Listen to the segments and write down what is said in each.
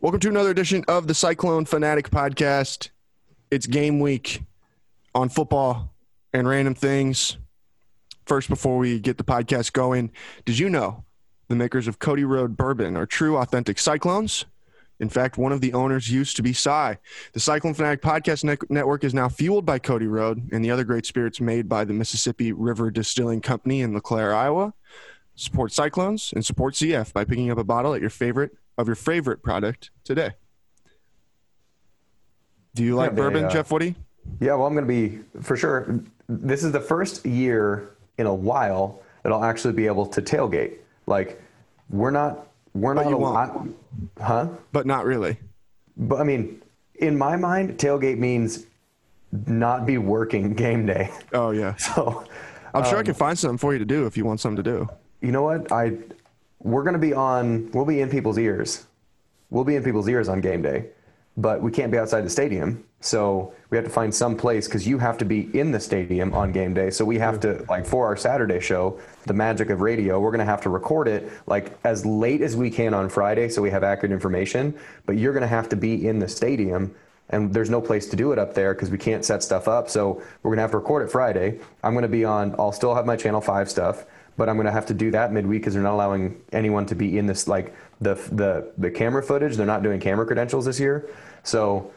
Welcome to another edition of the Cyclone Fanatic Podcast. It's game week on football and random things. First, before we get the podcast going, did you know the makers of Cody Road Bourbon are true, authentic Cyclones? In fact, one of the owners used to be Cy. The Cyclone Fanatic Podcast Network is now fueled by Cody Road and the other great spirits made by the Mississippi River Distilling Company in LeClaire, Iowa. Support Cyclones and support CF by picking up a bottle at your favorite product today. Do you like bourbon, Jeff Woody? Yeah, well, I'm going to be, for sure, this is the first year in a while that I'll actually be able to tailgate. Like, we're not a lot, huh? But not really. But I mean, in my mind, tailgate means not be working game day. Oh yeah. So I'm sure I can find something for you to do if you want something to do. You know what? We're going to be on, we'll be in people's ears. We'll be in people's ears on game day, but we can't be outside the stadium. So we have to find some place because you have to be in the stadium on game day. So we have to, like, for our Saturday show, the magic of radio, we're going to have to record it like as late as we can on Friday. So we have accurate information, but you're going to have to be in the stadium and there's no place to do it up there because we can't set stuff up. So we're going to have to record it Friday. I'm going to be on, I'll still have my Channel 5 stuff, but I'm going to have to do that midweek because they're not allowing anyone to be in this, like the camera footage. They're not doing camera credentials this year. So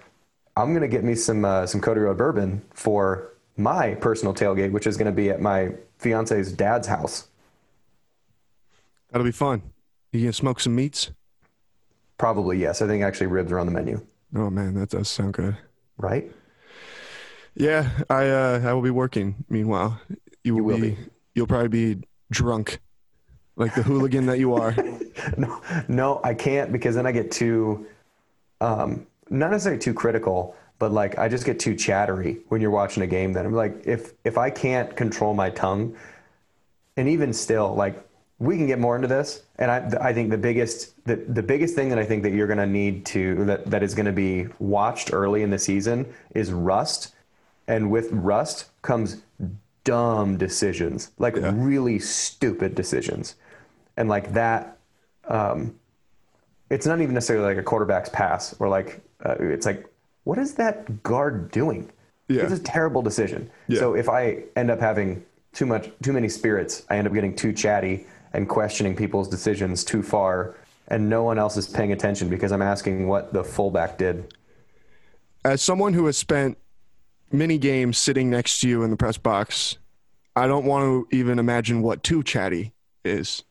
I'm going to get me some Cody Road bourbon for my personal tailgate, which is going to be at my fiance's dad's house. That'll be fun. You going to smoke some meats? Probably, yes. I think actually ribs are on the menu. Oh man, that does sound good. Right? Yeah. I will be working. Meanwhile, you will be. You'll probably be drunk like the hooligan that you are. No, I can't, because then I get too not necessarily too critical, but like I just get too chattery when you're watching a game. Then I'm like, if I can't control my tongue, and even still, like, we can get more into this, and I think the biggest thing that I think that you're going to need to that is going to be watched early in the season is rust. And with rust comes dumb decisions, like really stupid decisions. And like that, it's not even necessarily like a quarterback's pass or like, it's like, what is that guard doing? Yeah. It's a terrible decision. Yeah. So if I end up having too many spirits, I end up getting too chatty and questioning people's decisions too far. And no one else is paying attention because I'm asking what the fullback did. As someone who has spent many games sitting next to you in the press box, I don't want to even imagine what too chatty is.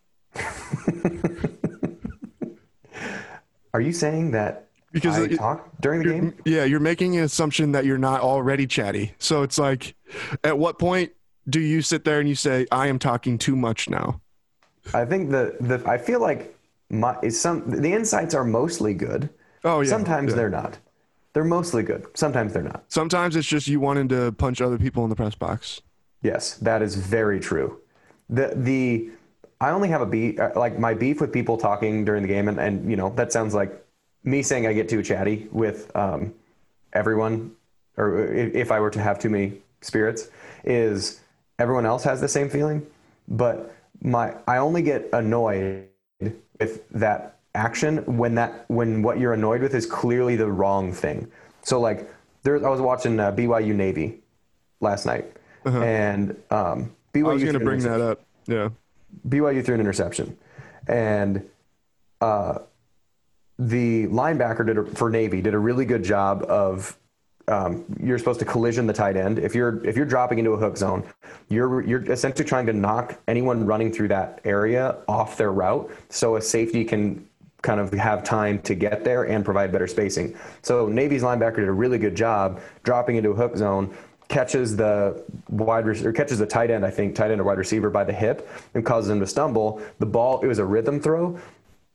Are you saying that because I talk during the game? Yeah, you're making an assumption that you're not already chatty. So it's like, at what point do you sit there and you say, I am talking too much now? I think I feel like the insights are mostly good. Oh yeah. Sometimes they're not. They're mostly good. Sometimes they're not. Sometimes it's just you wanting to punch other people in the press box. Yes, that is very true. I only have a beef, like my beef with people talking during the game. And you know, that sounds like me saying I get too chatty with everyone, or if I were to have too many spirits, is everyone else has the same feeling. But I only get annoyed with that action when what you're annoyed with is clearly the wrong thing. So like I was watching BYU Navy last night, and BYU, I was going to bring that up. Yeah, BYU threw an interception, and the linebacker for Navy did a really good job of you're supposed to collision the tight end. If you're dropping into a hook zone, you're essentially trying to knock anyone running through that area off their route, so a safety can kind of have time to get there and provide better spacing. So Navy's linebacker did a really good job dropping into a hook zone, catches the tight end, I think tight end or wide receiver, by the hip and causes him to stumble. The ball, it was a rhythm throw.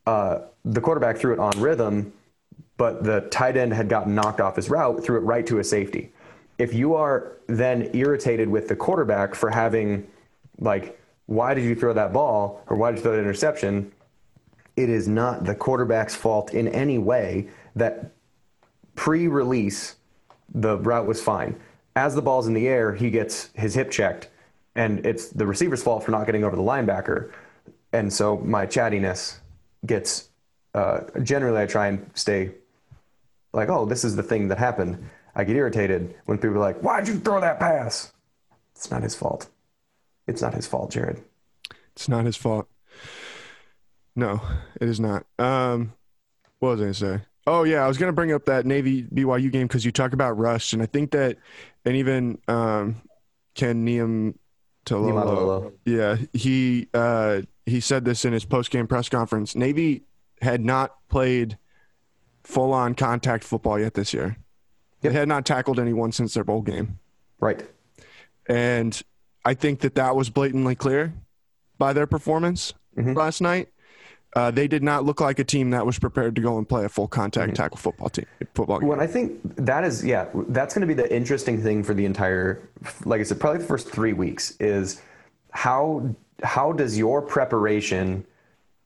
The quarterback threw it on rhythm. but the tight end had gotten knocked off his route, threw it right to a safety. If you are then irritated with the quarterback for having, like, why did you throw that ball, or why did you throw that interception? It is not the quarterback's fault in any way that pre-release the route was fine. As the ball's in the air, he gets his hip checked, and it's the receiver's fault for not getting over the linebacker. And so my chattiness gets, generally I try and stay like, oh, this is the thing that happened. I get irritated when people are like, why'd you throw that pass? It's not his fault. It's not his fault, Jared. It's not his fault. No, it is not. What was I going to say? Oh, yeah, I was going to bring up that Navy BYU game because you talk about rush, and I think that, and even Ken Niumatalolo, yeah, he said this in his post-game press conference. Navy had not played full-on contact football yet this year. Yep. They had not tackled anyone since their bowl game. Right. And I think that that was blatantly clear by their performance last night. They did not look like a team that was prepared to go and play a full contact tackle football game. Well, I think that is, yeah, that's going to be the interesting thing for the entire, like I said, probably the first 3 weeks, is how does your preparation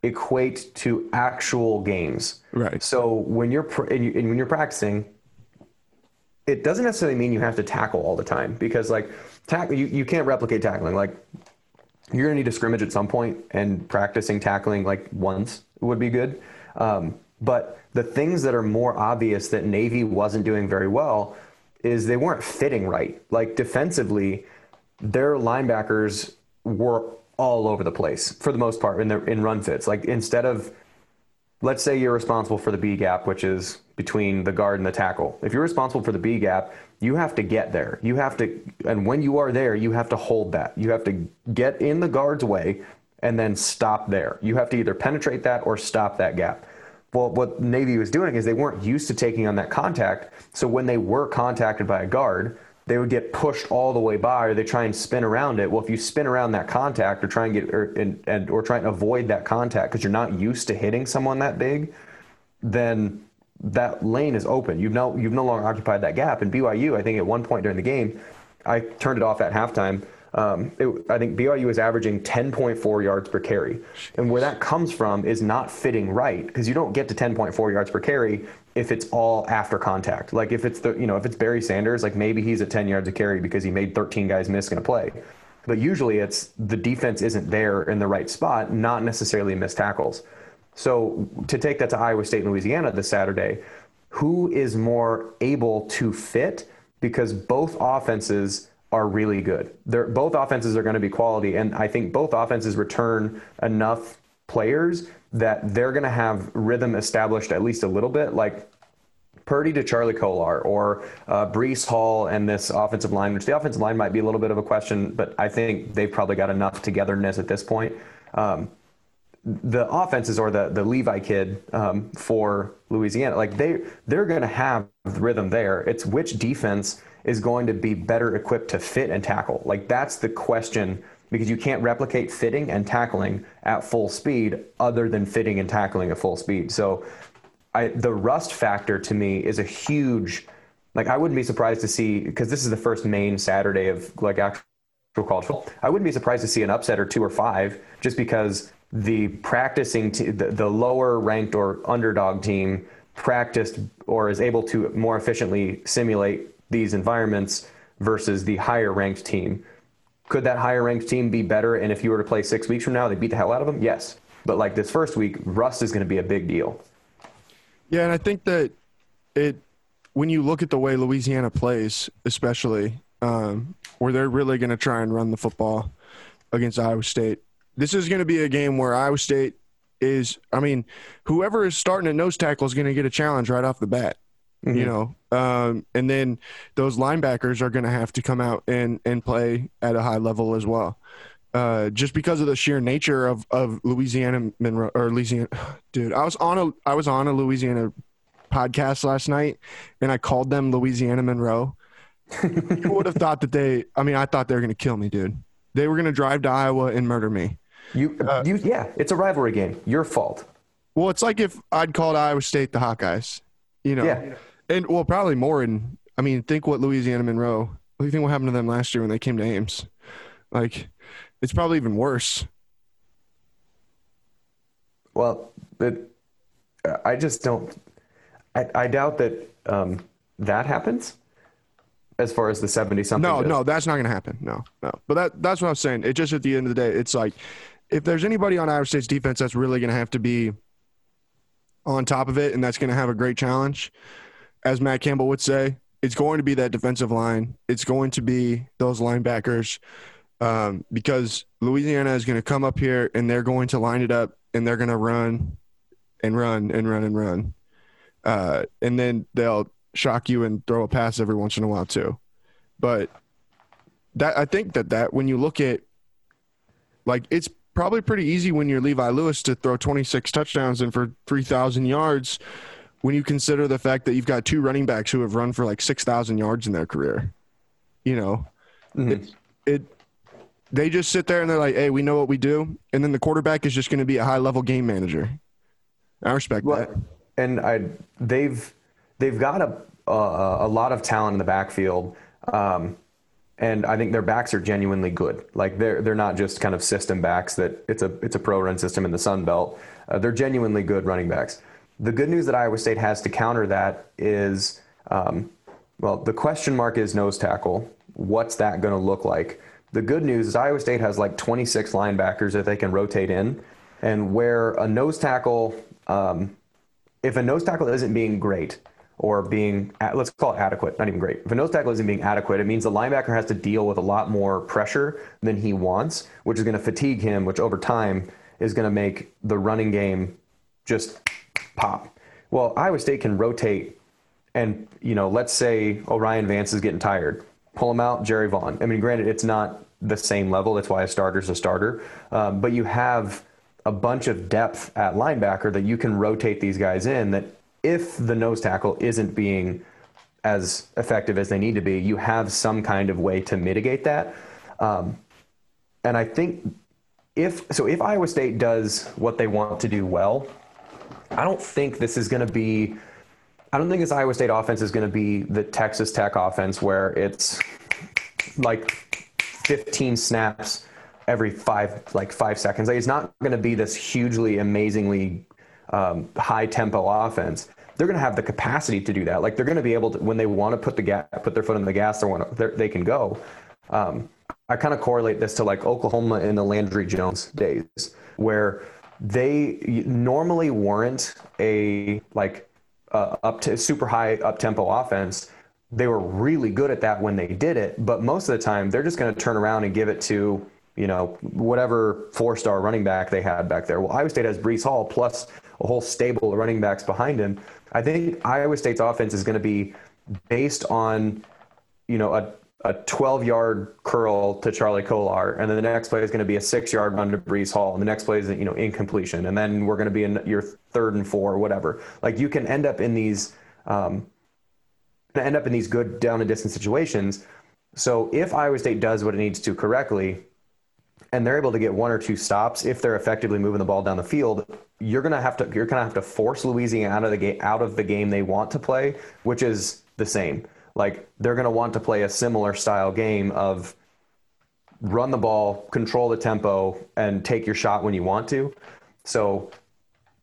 equate to actual games? Right. So when you're when you're practicing, it doesn't necessarily mean you have to tackle all the time, because like tackle, you can't replicate tackling. Like, you're going to need a scrimmage at some point, and practicing tackling like once would be good. But the things that are more obvious that Navy wasn't doing very well is they weren't fitting right. Like, defensively, their linebackers were all over the place for the most part in run fits. Like, instead of, let's say you're responsible for the B gap, which is between the guard and the tackle. If you're responsible for the B gap, you have to get there. You have to, and when you are there, you have to hold that. You have to get in the guard's way and then stop there. You have to either penetrate that or stop that gap. Well, what Navy was doing is they weren't used to taking on that contact. So when they were contacted by a guard, they would get pushed all the way by, or they try and spin around it. Well, if you spin around that contact or try and get, or try and avoid that contact because you're not used to hitting someone that big, then that lane is open. You've no longer occupied that gap. And BYU, I think at one point during the game, I turned it off at halftime. I think BYU is averaging 10.4 yards per carry. And where that comes from is not fitting right, because you don't get to 10.4 yards per carry if it's all after contact. Like, if it's if it's Barry Sanders, like, maybe he's at 10 yards a carry because he made 13 guys miss in a play. But usually it's the defense isn't there in the right spot, not necessarily missed tackles. So to take that to Iowa State and Louisiana this Saturday, who is more able to fit? Because both offenses are really good. Both offenses are going to be quality, and I think both offenses return enough players that they're going to have rhythm established at least a little bit, like Purdy to Charlie Kolar, or Breece Hall and this offensive line, which the offensive line might be a little bit of a question, but I think they've probably got enough togetherness at this point. The offenses, or the Levi kid for Louisiana, like they're going to have rhythm there. It's which defense is going to be better equipped to fit and tackle. Like, that's the question, because you can't replicate fitting and tackling at full speed other than fitting and tackling at full speed. So the rust factor to me is a huge, like, I wouldn't be surprised to see, because this is the first main Saturday of like actual college football, I wouldn't be surprised to see an upset or two or five, just because the practicing the lower ranked or underdog team practiced or is able to more efficiently simulate these environments versus the higher ranked team. Could that higher ranked team be better? And if you were to play 6 weeks from now, they beat the hell out of them? Yes. But like this first week, rust is going to be a big deal. Yeah. And I think that when you look at the way Louisiana plays, especially where they're really going to try and run the football against Iowa State, this is going to be a game where Iowa State is, I mean, whoever is starting at nose tackle is going to get a challenge right off the bat. Mm-hmm. And then those linebackers are going to have to come out and play at a high level as well, just because of the sheer nature of Louisiana Monroe, or Louisiana. Dude, I was on a Louisiana podcast last night, and I called them Louisiana Monroe. You would have thought that I thought they were going to kill me, dude. They were going to drive to Iowa and murder me. It's a rivalry game. Your fault. Well, it's like if I'd called Iowa State the Hawkeyes. you know. Yeah. And, well, probably more in – I mean, think what Louisiana Monroe – what do you think what happened to them last year when they came to Ames? Like, it's probably even worse. Well, I just don't – I doubt that that happens as far as the 70-something. No, that's not going to happen. No. But that's what I'm saying. It just, at the end of the day, it's like, if there's anybody on Iowa State's defense that's really going to have to be on top of it and that's going to have a great challenge, as Matt Campbell would say, it's going to be that defensive line. It's going to be those linebackers because Louisiana is going to come up here and they're going to line it up and they're going to run. And then they'll shock you and throw a pass every once in a while too. But that, I think that when you look at, like, it's probably pretty easy when you're Levi Lewis to throw 26 touchdowns and for 3,000 yards when you consider the fact that you've got two running backs who have run for like 6,000 yards in their career. You know, they just sit there and they're like, hey, we know what we do. And then the quarterback is just going to be a high-level game manager. I respect that. And they've got a lot of talent in the backfield, and I think their backs are genuinely good. Like they're not just kind of system backs that it's a pro run system in the Sun Belt. They're genuinely good running backs. The good news that Iowa State has to counter that is, the question mark is nose tackle. What's that going to look like? The good news is Iowa State has like 26 linebackers that they can rotate in, and where a nose tackle. If a nose tackle isn't being great or being, let's call it adequate, not even great. If a nose tackle isn't being adequate, it means the linebacker has to deal with a lot more pressure than he wants, which is going to fatigue him, which over time is going to make the running game just pop. Well, Iowa State can rotate and, let's say Orion Vance is getting tired. Pull him out, Jerry Vaughn. I mean, granted, it's not the same level. That's why a starter's a starter. But you have a bunch of depth at linebacker that you can rotate these guys in, that if the nose tackle isn't being as effective as they need to be, you have some kind of way to mitigate that. And I think if Iowa State does what they want to do well, I don't think this Iowa State offense is going to be the Texas Tech offense where it's like 15 snaps every 5 seconds. Like, it's not going to be this hugely, amazingly high tempo offense. They're going to have the capacity to do that. Like, they're going to be able to, when they want to put their foot on the gas, they can go. I kind of correlate this to like Oklahoma in the Landry Jones days, where they normally warrant super high up tempo offense. They were really good at that when they did it, but most of the time they're just going to turn around and give it to whatever four-star running back they had back there. Well, Iowa State has Breece Hall plus a whole stable of running backs behind him. I think Iowa State's offense is going to be based on, a 12-yard curl to Charlie Kolar, and then the next play is going to be a 6-yard run to Breece Hall, and the next play is, incompletion, and then we're going to be in your 3rd and 4 or whatever. Like, you can end up in these good down and distance situations. So if Iowa State does what it needs to correctly, and they're able to get one or two stops, if they're effectively moving the ball down the field, you're gonna have to force Louisiana out of the game they want to play, which is the same. Like, they're gonna want to play a similar style game of run the ball, control the tempo, and take your shot when you want to. So,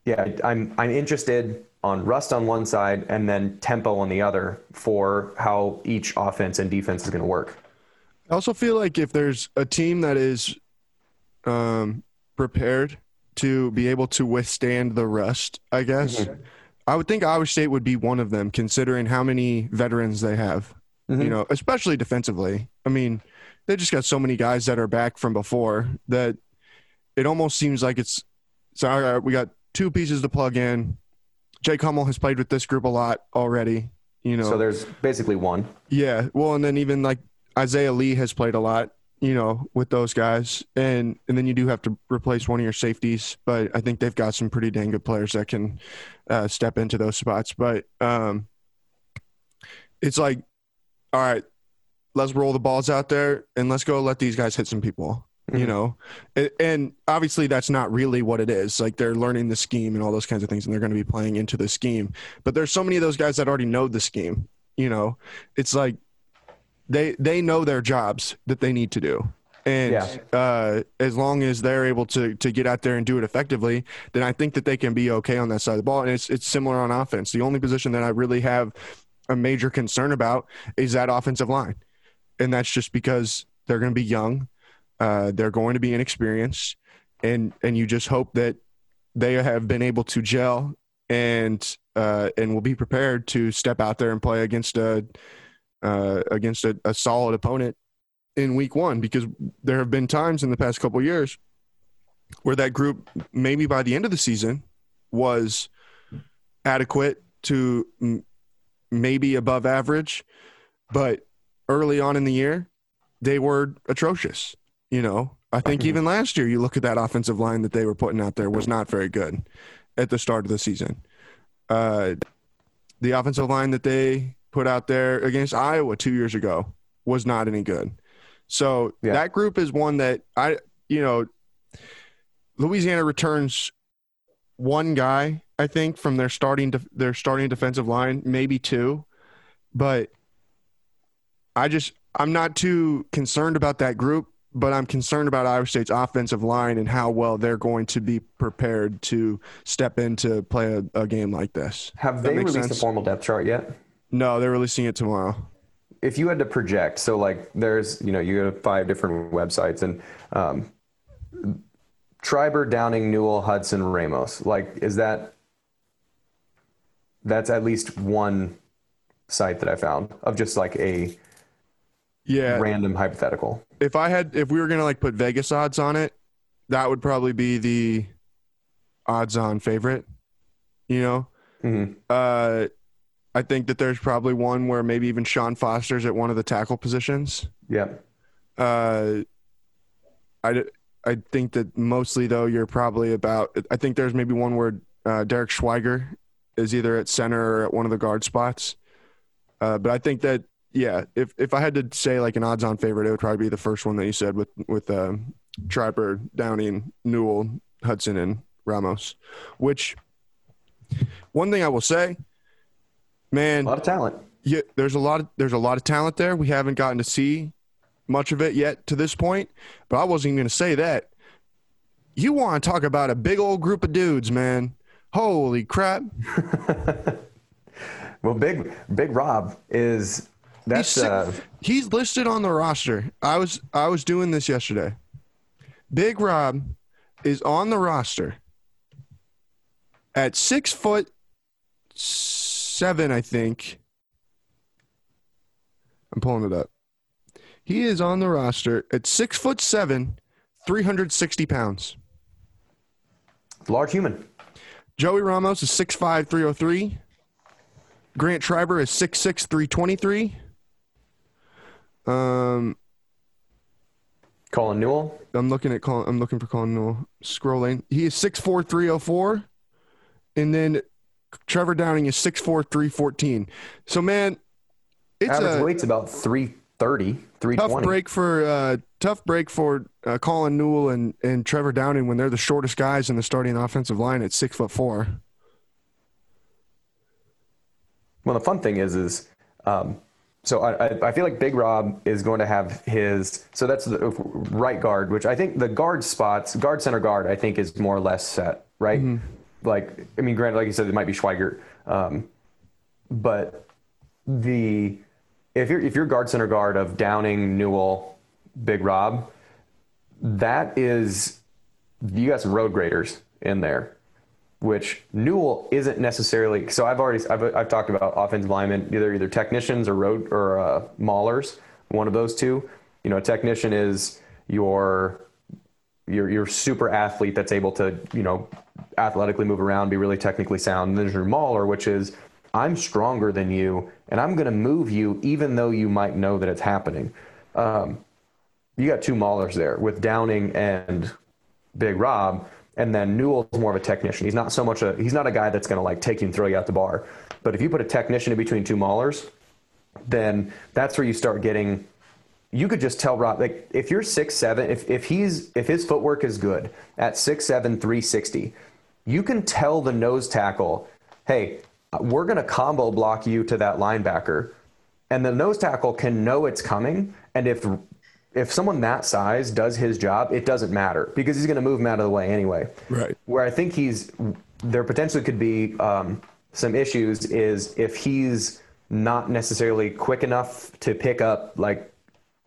yeah, I'm interested on rust on one side and then tempo on the other for how each offense and defense is gonna work. I also feel like if there's a team that is prepared to be able to withstand the rust, I guess, mm-hmm. I would think Iowa State would be one of them, considering how many veterans they have, mm-hmm. Especially defensively. I mean, they just got so many guys that are back from before that it almost seems like it's – so all right, we got two pieces to plug in. Jake Hummel has played with this group a lot already, So there's basically one. Yeah. Well, and then even like Isaiah Lee has played a lot, with those guys. And then you do have to replace one of your safeties, but I think they've got some pretty dang good players that can step into those spots. But it's like, all right, let's roll the balls out there and let's go let these guys hit some people. mm-hmm. you know, and obviously that's not really what it is. Like, they're learning the scheme and all those kinds of things, and they're going to be playing into the scheme. But there's so many of those guys that already know the scheme, you know. It's like they know their jobs that they need to do. And as long as they're able to get out there and do it effectively, then I think that they can be okay on that side of the ball. And it's similar on offense. The only position that I really have a major concern about is that offensive line. And that's just because they're going to be young. They're going to be inexperienced. And you just hope that they have been able to gel and will be prepared to step out there and play against a solid opponent in week one, because there have been times in the past couple of years where that group, maybe by the end of the season, was adequate to maybe above average, but early on in the year, they were atrocious. You know, I think even last year, you look at that offensive line that they were putting out there was not very good at the start of the season. The offensive line that they put out there against Iowa 2 years ago was not any good. So that group is one that Louisiana returns one guy, I think, from their starting defensive line, maybe two, but I'm not too concerned about that group, but I'm concerned about Iowa State's offensive line and how well they're going to be prepared to step in to play a game like this. Have they released a formal depth chart yet? No, they're releasing it tomorrow. If you had to project, so like there's, you go to 5 different websites and Triber, Downing, Newell, Hudson, Ramos, like, is that's at least one site that I found of just like a random hypothetical. If we were going to like put Vegas odds on it, that would probably be the odds on favorite, mm-hmm. I think that there's probably one where maybe even Sean Foster's at one of the tackle positions. Yep. I think that mostly, though, you're probably about – I think there's maybe one where Derek Schweiger is either at center or at one of the guard spots. But I think that, if I had to say like an odds-on favorite, it would probably be the first one that you said with Triber, Downing, Newell, Hudson, and Ramos, which one thing I will say – man, a lot of talent. Yeah, there's a lot of talent there. We haven't gotten to see much of it yet to this point, but I wasn't even going to say that. You want to talk about a big old group of dudes, man. Holy crap. Well, Big Rob is – he's listed on the roster. I was doing this yesterday. Big Rob is on the roster at 6'7", I think. I'm pulling it up. He is on the roster at 6'7", 360 pounds. Large human. Joey Ramos is 6'5", 303. Grant Triber is 6'6", 323. Colin Newell. I'm looking for Colin Newell. Scrolling. He is 6'4", 304. And then Trevor Downing is 6'4", 314. So, man, average weight's about 330, 320. Tough break for Colin Newell and Trevor Downing when they're the shortest guys in the starting offensive line at 6'4". Well, the fun thing is I feel like Big Rob is going to have his – so that's the right guard, which I think the guard spots, guard, center, guard, I think is more or less set, right? Mm-hmm. Like, I mean, granted, like you said, it might be Schweiger, but if you're guard, center, guard of Downing, Newell, Big Rob, that is, you got some road graders in there, which Newell isn't necessarily. So I've talked about offensive linemen, either technicians or road or maulers, one of those two. A technician is your super athlete that's able to athletically move around, be really technically sound. And there's your mauler, which is, I'm stronger than you, and I'm going to move you even though you might know that it's happening. You got two maulers there with Downing and Big Rob, and then Newell's more of a technician. He's not so much he's not a guy that's going to like take you and throw you out the bar. But if you put a technician in between two maulers, then that's where you start getting you could just tell Rob, like, if you're 6'7", if his footwork is good at 6'7", 360, you can tell the nose tackle, hey, we're going to combo block you to that linebacker. And the nose tackle can know it's coming. And if someone that size does his job, it doesn't matter because he's going to move him out of the way anyway. Right. Where I think there potentially could be some issues is if he's not necessarily quick enough to pick up like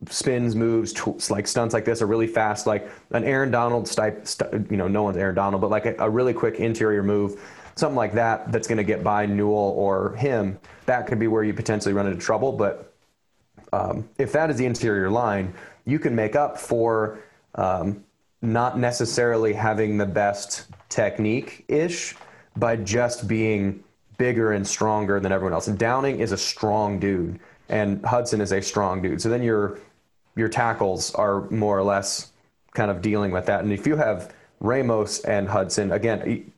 spins, moves, like stunts like this are really fast, like an Aaron Donald type, no one's Aaron Donald, but like a really quick interior move, something like that, that's going to get by Newell or him. That could be where you potentially run into trouble. But if that is the interior line, you can make up for not necessarily having the best technique-ish by just being bigger and stronger than everyone else. And Downing is a strong dude, and Hudson is a strong dude. So then your tackles are more or less kind of dealing with that. And if you have Ramos and Hudson, again,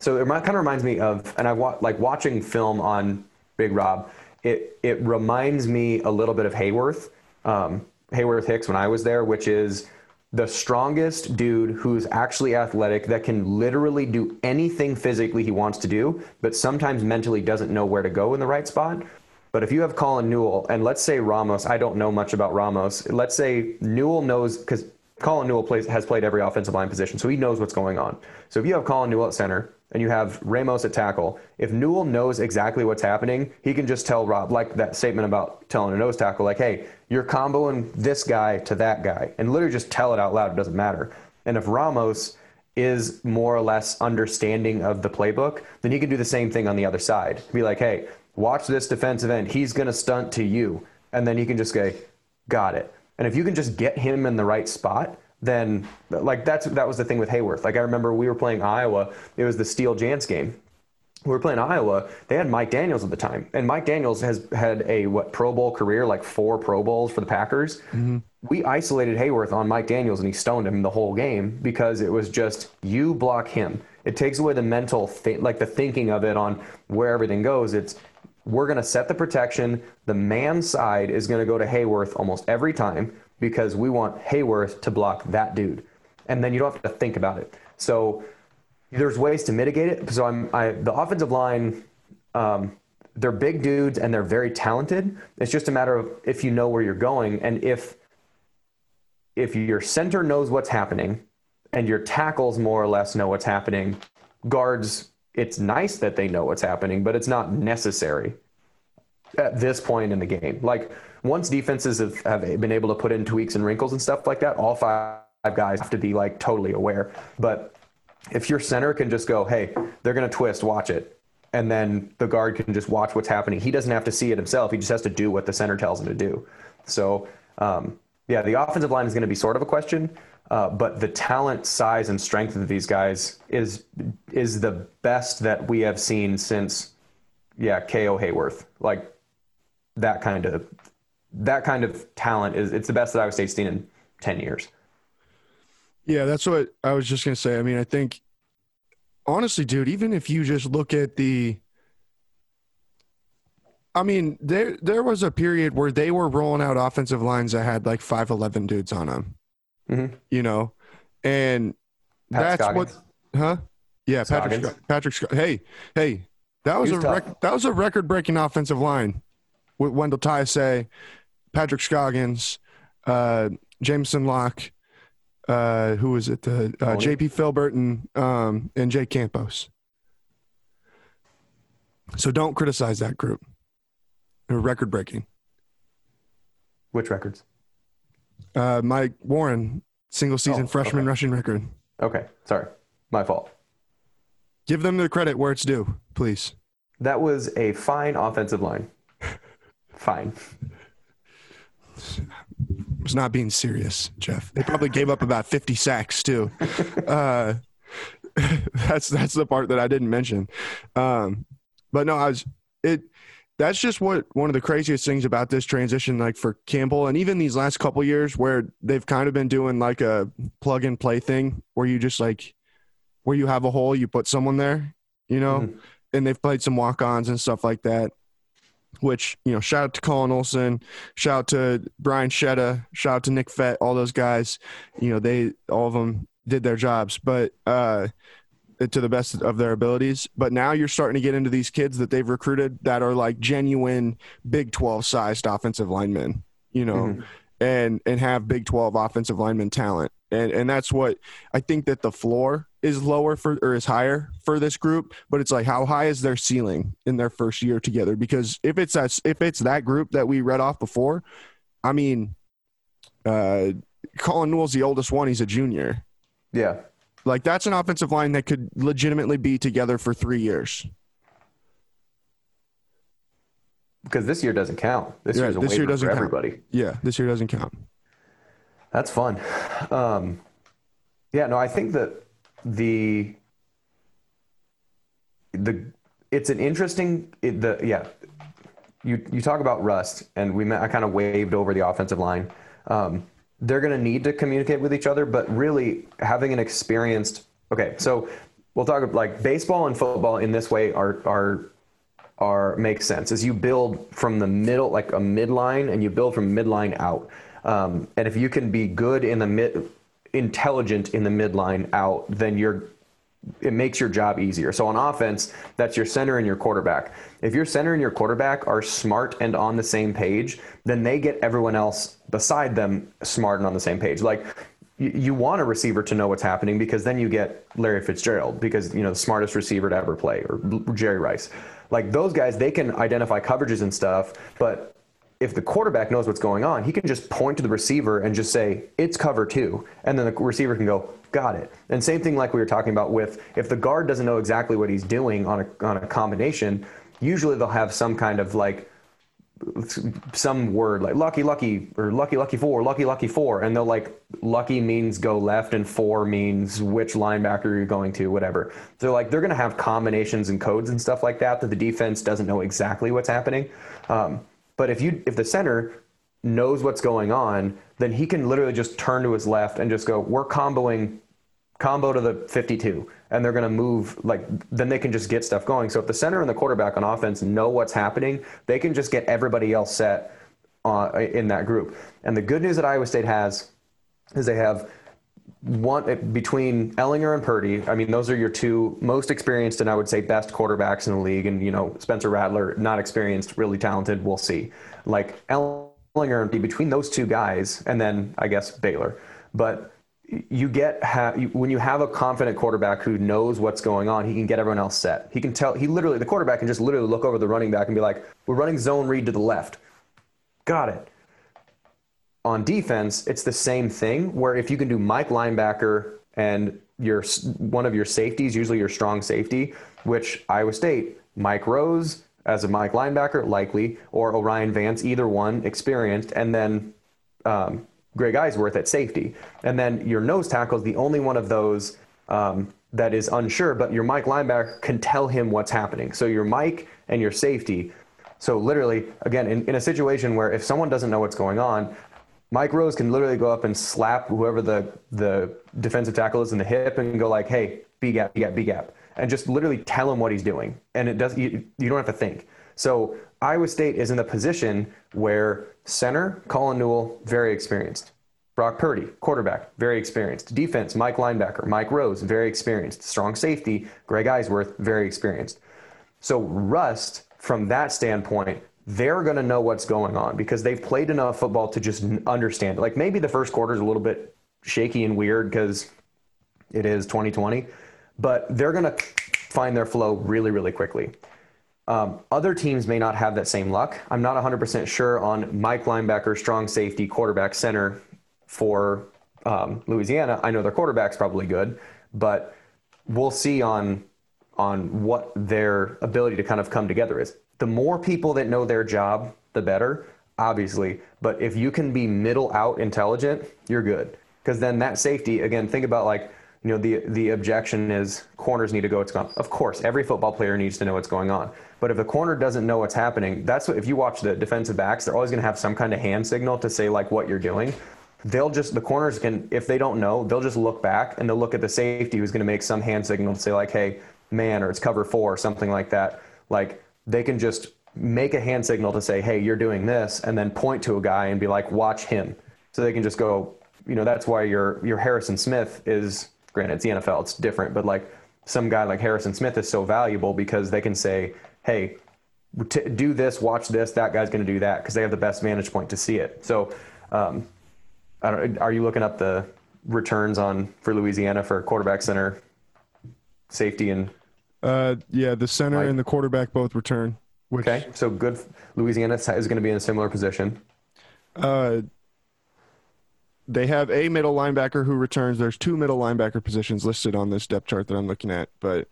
so it kind of reminds me of, and I watching film on Big Rob, it reminds me a little bit of Hayworth Hicks when I was there, which is the strongest dude who's actually athletic that can literally do anything physically he wants to do, but sometimes mentally doesn't know where to go in the right spot. But if you have Colin Newell, and let's say Ramos, I don't know much about Ramos. Let's say Newell knows, because Colin Newell has played every offensive line position, so he knows what's going on. So if you have Colin Newell at center and you have Ramos at tackle, if Newell knows exactly what's happening, he can just tell Rob, like that statement about telling a nose tackle, like, hey, you're comboing this guy to that guy, and literally just tell it out loud. It doesn't matter. And if Ramos is more or less understanding of the playbook, then he can do the same thing on the other side. Be like, hey, watch this defensive end. He's going to stunt to you. And then he can just go, got it. And if you can just get him in the right spot, then like that was the thing with Hayworth. Like I remember we were playing Iowa. It was the Steel Jantz game. We were playing Iowa. They had Mike Daniels at the time. And Mike Daniels has had a Pro Bowl career, like 4 Pro Bowls for the Packers. Mm-hmm. We isolated Hayworth on Mike Daniels and he stoned him the whole game because it was just you block him. It takes away the mental thing, like the thinking of it on where everything goes. It's, we're going to set the protection. The man side is going to go to Hayworth almost every time because we want Hayworth to block that dude. And then you don't have to think about it. So there's ways to mitigate it. So the offensive line, they're big dudes and they're very talented. It's just a matter of if you know where you're going. And if your center knows what's happening and your tackles more or less know what's happening, guards, it's nice that they know what's happening, but it's not necessary at this point in the game. Like once defenses have been able to put in tweaks and wrinkles and stuff like that, all 5 guys have to be like totally aware. But if your center can just go, hey, they're going to twist, watch it. And then the guard can just watch what's happening. He doesn't have to see it himself. He just has to do what the center tells him to do. So the offensive line is going to be sort of a question. But the talent, size, and strength of these guys is the best that we have seen since, K.O. Hayworth. Like that kind of talent it's the best that Iowa State's seen in 10 years. Yeah, that's what I was just gonna say. I mean, I think honestly, dude, even if you just look at there was a period where they were rolling out offensive lines that had like 5'11" dudes on them. Mm-hmm. And Pat Scoggins. Yeah, Scoggins. Patrick. Hey, that was a record-breaking offensive line with Wendell Tyse, Patrick Scoggins, Jameson Locke, who was it? J.P. Filburton and Jay Campos. So don't criticize that group. They're record-breaking. Which records? Mike Warren, single-season freshman rushing record. Okay, sorry. My fault. Give them the credit where it's due, please. That was a fine offensive line. Fine. I was not being serious, Jeff. They probably gave up about 50 sacks, too. That's the part that I didn't mention. But no, that's just one of the craziest things about this transition, like for Campbell and even these last couple years where they've kind of been doing like a plug and play thing where you just like, where you have a hole, you put someone there, mm-hmm. and they've played some walk-ons and stuff like that. which, you know, shout out to Colin Olson, shout out to Brian Shetta, shout out to Nick Fett, all those guys, you know, they, all of them did their jobs, but to the best of their abilities. But now you're starting to get into these kids that they've recruited that are like genuine Big 12 sized offensive linemen, you know, mm-hmm. and have Big 12 offensive lineman talent. And that's what I think, that the floor is lower for, or is higher for this group, but it's like, how high is their ceiling in their first year together? Because if it's that group that we read off before, I mean, Colin Newell's the oldest one. He's a junior. Yeah. Like, that's an offensive line that could legitimately be together for 3 years. Because this year doesn't count. This year doesn't count. Everybody. Yeah, this year doesn't count. That's fun. Yeah, no, I think that you talk about rust, and I kind of waved over the offensive line. They're going to need to communicate with each other, but really having an experienced, okay, so we'll talk about, like, baseball and football in this way are makes sense, is you build from the middle, like a midline, and you build from midline out. And if you can be good in the intelligent in the midline out, then it makes your job easier. So on offense, that's your center and your quarterback. If your center and your quarterback are smart and on the same page, then they get everyone else beside them smart and on the same page. Like, you want a receiver to know what's happening, because then you get Larry Fitzgerald, because, you know, the smartest receiver to ever play, or Jerry Rice. Like, those guys, they can identify coverages and stuff, but if the quarterback knows what's going on, he can just point to the receiver and just say, it's cover two. And then the receiver can go, got it. And same thing, like we were talking about, with if the guard doesn't know exactly what he's doing on a combination, usually they'll have some kind of, like, some word like lucky, lucky, or lucky, lucky four, lucky, lucky four. And they'll, like, lucky means go left and four means which linebacker you're going to, whatever. So, like, they're going to have combinations and codes and stuff like that the defense doesn't know exactly what's happening. But if the center knows what's going on, then he can literally just turn to his left and just go, we're combo to the 52. And they're going to move, like, then they can just get stuff going. So if the center and the quarterback on offense know what's happening, they can just get everybody else set in that group. And the good news that Iowa State has is they have one between Ellinger and Purdy. I mean, those are your two most experienced and I would say best quarterbacks in the league. And, you know, Spencer Rattler, not experienced, really talented. We'll see. Like, Ellinger and Purdy, between those two guys, and then I guess Baylor. But you get when you have a confident quarterback who knows what's going on, he can get everyone else set. He can tell. The quarterback can just literally look over the running back and be like, "We're running zone read to the left." Got it. On defense, it's the same thing, where if you can do Mike linebacker and one of your safeties, usually your strong safety, which Iowa State, Mike Rose as a Mike linebacker likely, or Orion Vance, either one, experienced, and then Greg Eisworth at safety. And then your nose tackle is the only one of those that is unsure, but your Mike linebacker can tell him what's happening. So your Mike and your safety. So literally, again, in a situation where if someone doesn't know what's going on, Mike Rose can literally go up and slap whoever the defensive tackle is in the hip and go like, hey, B-gap, B-gap, B-gap, and just literally tell him what he's doing. And it does, you don't have to think. So Iowa State is in the position where center, Colin Newell, very experienced. Brock Purdy, quarterback, very experienced. Defense, Mike linebacker, Mike Rose, very experienced. Strong safety, Greg Eisworth, very experienced. So rust, from that standpoint, they're going to know what's going on because they've played enough football to just understand. Like, maybe the first quarter is a little bit shaky and weird because it is 2020, but they're going to find their flow really, really quickly. Other teams may not have that same luck. I'm not 100% sure on Mike linebacker, strong safety, quarterback, center for Louisiana. I know their quarterback's probably good, but we'll see on what their ability to kind of come together is. The more people that know their job, the better, obviously. But if you can be middle out intelligent, you're good. Because then that safety, again, think about, like, you know, the objection is corners need to go what's going on. Of course, every football player needs to know what's going on. But if the corner doesn't know what's happening, if you watch the defensive backs, they're always going to have some kind of hand signal to say, like, what you're doing. The corners can, if they don't know, they'll just look back and they'll look at the safety who's going to make some hand signal to say, like, hey, man, or it's cover four or something like that. Like, they can just make a hand signal to say, hey, you're doing this, and then point to a guy and be like, watch him. So they can just go, you know, that's why your Harrison Smith is, granted, it's the NFL, it's different, but like some guy like Harrison Smith is so valuable because they can say, hey, do this, watch this, that guy's going to do that, because they have the best vantage point to see it. So are you looking up the returns for Louisiana for quarterback, center, safety, and? Yeah, the center and the quarterback both return. Which, okay, so good. Louisiana is going to be in a similar position. They have a middle linebacker who returns. There's two middle linebacker positions listed on this depth chart that I'm looking at. But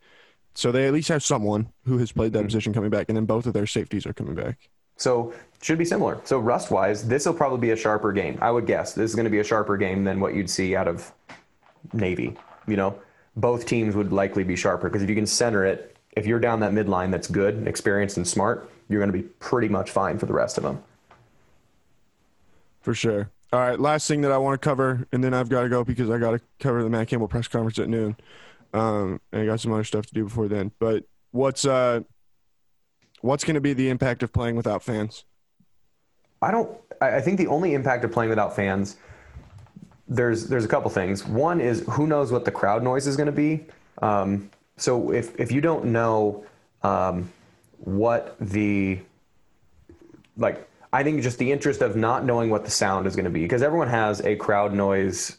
so they at least have someone who has played that position coming back, and then both of their safeties are coming back. So should be similar. So rust-wise, this will probably be a sharper game. I would guess this is going to be a sharper game than what you'd see out of Navy. You know, both teams would likely be sharper because if you can center it, if you're down that midline that's good and experienced and smart, you're going to be pretty much fine for the rest of them. For sure. All right, last thing that I want to cover, and then I've got to go because I got to cover the Matt Campbell press conference at noon. And I got some other stuff to do before then. But what's going to be the impact of playing without fans? I think the only impact of playing without fans, there's a couple things. One is who knows what the crowd noise is going to be. So if you don't know what the – like I think just the interest of not knowing what the sound is going to be, because everyone has a crowd noise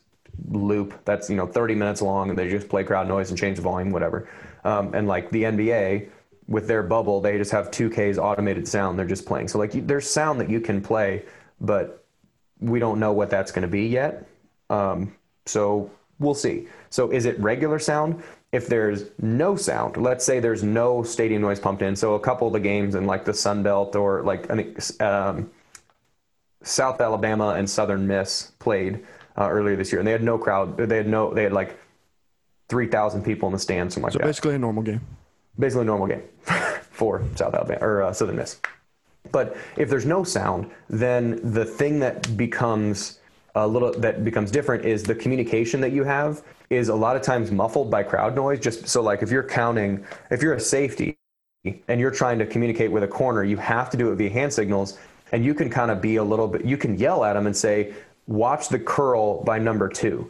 loop that's, 30 minutes long, and they just play crowd noise and change the volume, whatever. And like the NBA with their bubble, they just have 2K's automated sound they're just playing. So there's sound that you can play, but we don't know what that's going to be yet. So we'll see. So is it regular sound? If there's no sound, let's say there's no stadium noise pumped in. So a couple of the games in like the Sun Belt or like I think South Alabama and Southern Miss played earlier this year, and they had no crowd. They had like 3,000 people in the stands, something like that. So basically a normal game. Basically a normal game for South Alabama or Southern Miss. But if there's no sound, then the thing that becomes different is the communication that you have is a lot of times muffled by crowd noise. Just so like if you're a safety and you're trying to communicate with a corner, you have to do it via hand signals, and you can kind of be a little bit, you can yell at them and say, watch the curl by number 2.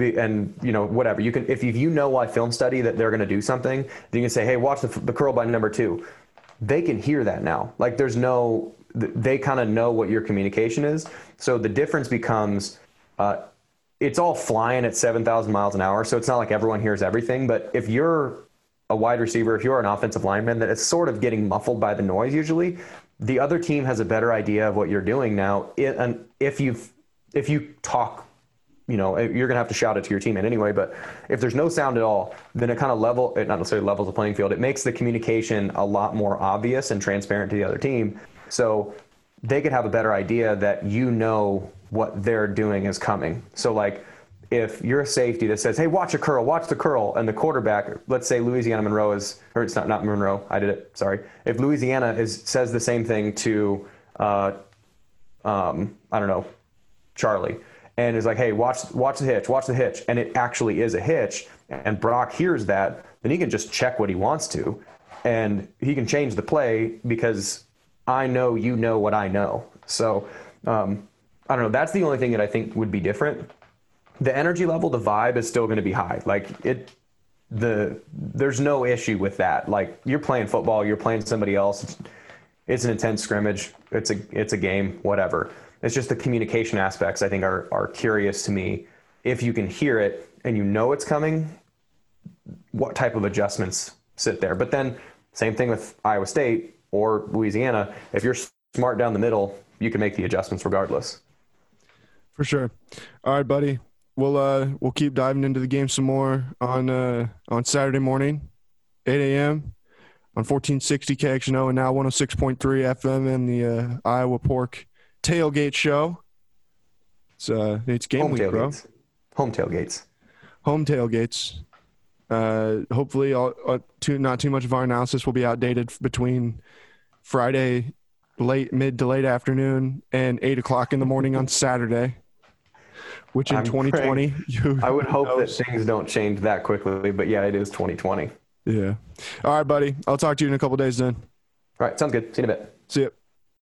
And whatever you can, if you know why film study that they're going to do something, then you can say, hey, watch the curl by number 2. They can hear that now. Like they kind of know what your communication is. So the difference becomes, it's all flying at 7,000 miles an hour. So it's not like everyone hears everything, but if you're a wide receiver, if you're an offensive lineman, that it's sort of getting muffled by the noise. Usually the other team has a better idea of what you're doing now. And if you talk, you're going to have to shout it to your teammate anyway, but if there's no sound at all, then it kind of not necessarily levels the playing field. It makes the communication a lot more obvious and transparent to the other team. So they could have a better idea that what they're doing is coming. So like if you're a safety that says, hey, watch the curl, and the quarterback, let's say Louisiana Monroe If Louisiana says the same thing to, Charlie, and is like, hey, watch the hitch. And it actually is a hitch. And Brock hears that, then he can just check what he wants to, and he can change the play because I know, what I know. So, I don't know. That's the only thing that I think would be different. The energy level, the vibe is still going to be high. There's no issue with that. Like you're playing football, you're playing somebody else. It's an intense scrimmage. It's a game, whatever. It's just the communication aspects I think are curious to me. If you can hear it and it's coming, what type of adjustments sit there? But then same thing with Iowa State or Louisiana. If you're smart down the middle, you can make the adjustments regardless. For sure. All right, buddy. We'll keep diving into the game some more on Saturday morning, 8 a.m. on 1460 KXNO and now 106.3 FM and the Iowa Pork Tailgate Show. It's game home week, tailgates. Bro. Home tailgates. Hopefully, not too much of our analysis will be outdated between Friday, mid to late afternoon, and 8 o'clock in the morning on Saturday. Which in 2020, I would hope that things don't change that quickly. But yeah, it is 2020. Yeah. All right, buddy. I'll talk to you in a couple of days then. All right. Sounds good. See you in a bit. See ya.